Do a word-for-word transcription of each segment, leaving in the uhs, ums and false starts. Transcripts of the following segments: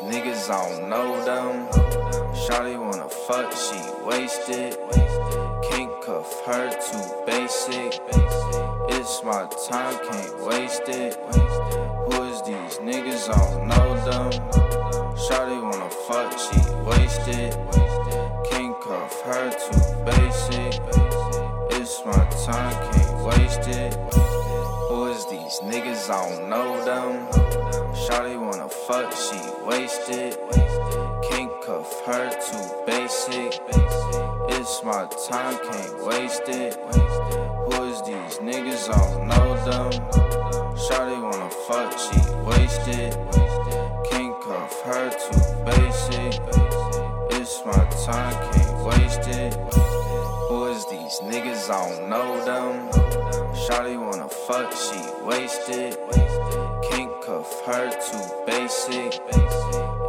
these niggas I don't know them. Shawty wanna fuck, she wasted. Can't cuff her, too basic. It's my time, can't waste it. Who is these niggas, I don't know them. Shawty wanna fuck, she wasted. Can't cuff her, too basic. It's my time, can't waste it. Who is these niggas, I don't know them. Shawty wanna fuck, she wasted. Can't cuff her, too basic. It's my time, can't waste it. Who is these niggas, I don't know them. Shawty wanna fuck, she wasted. Can't cuff her, too basic. It's my time, can't waste it. Who is these niggas, I don't know them. Shawty wanna fuck, she wasted. Can't cuff her, too basic.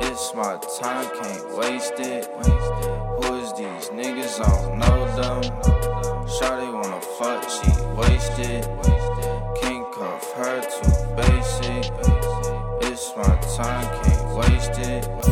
It's my time, can't waste it. Who is these niggas, I don't know them. Shawty wanna fuck, she wasted. Can't cuff her, too basic. It's my time, can't waste it.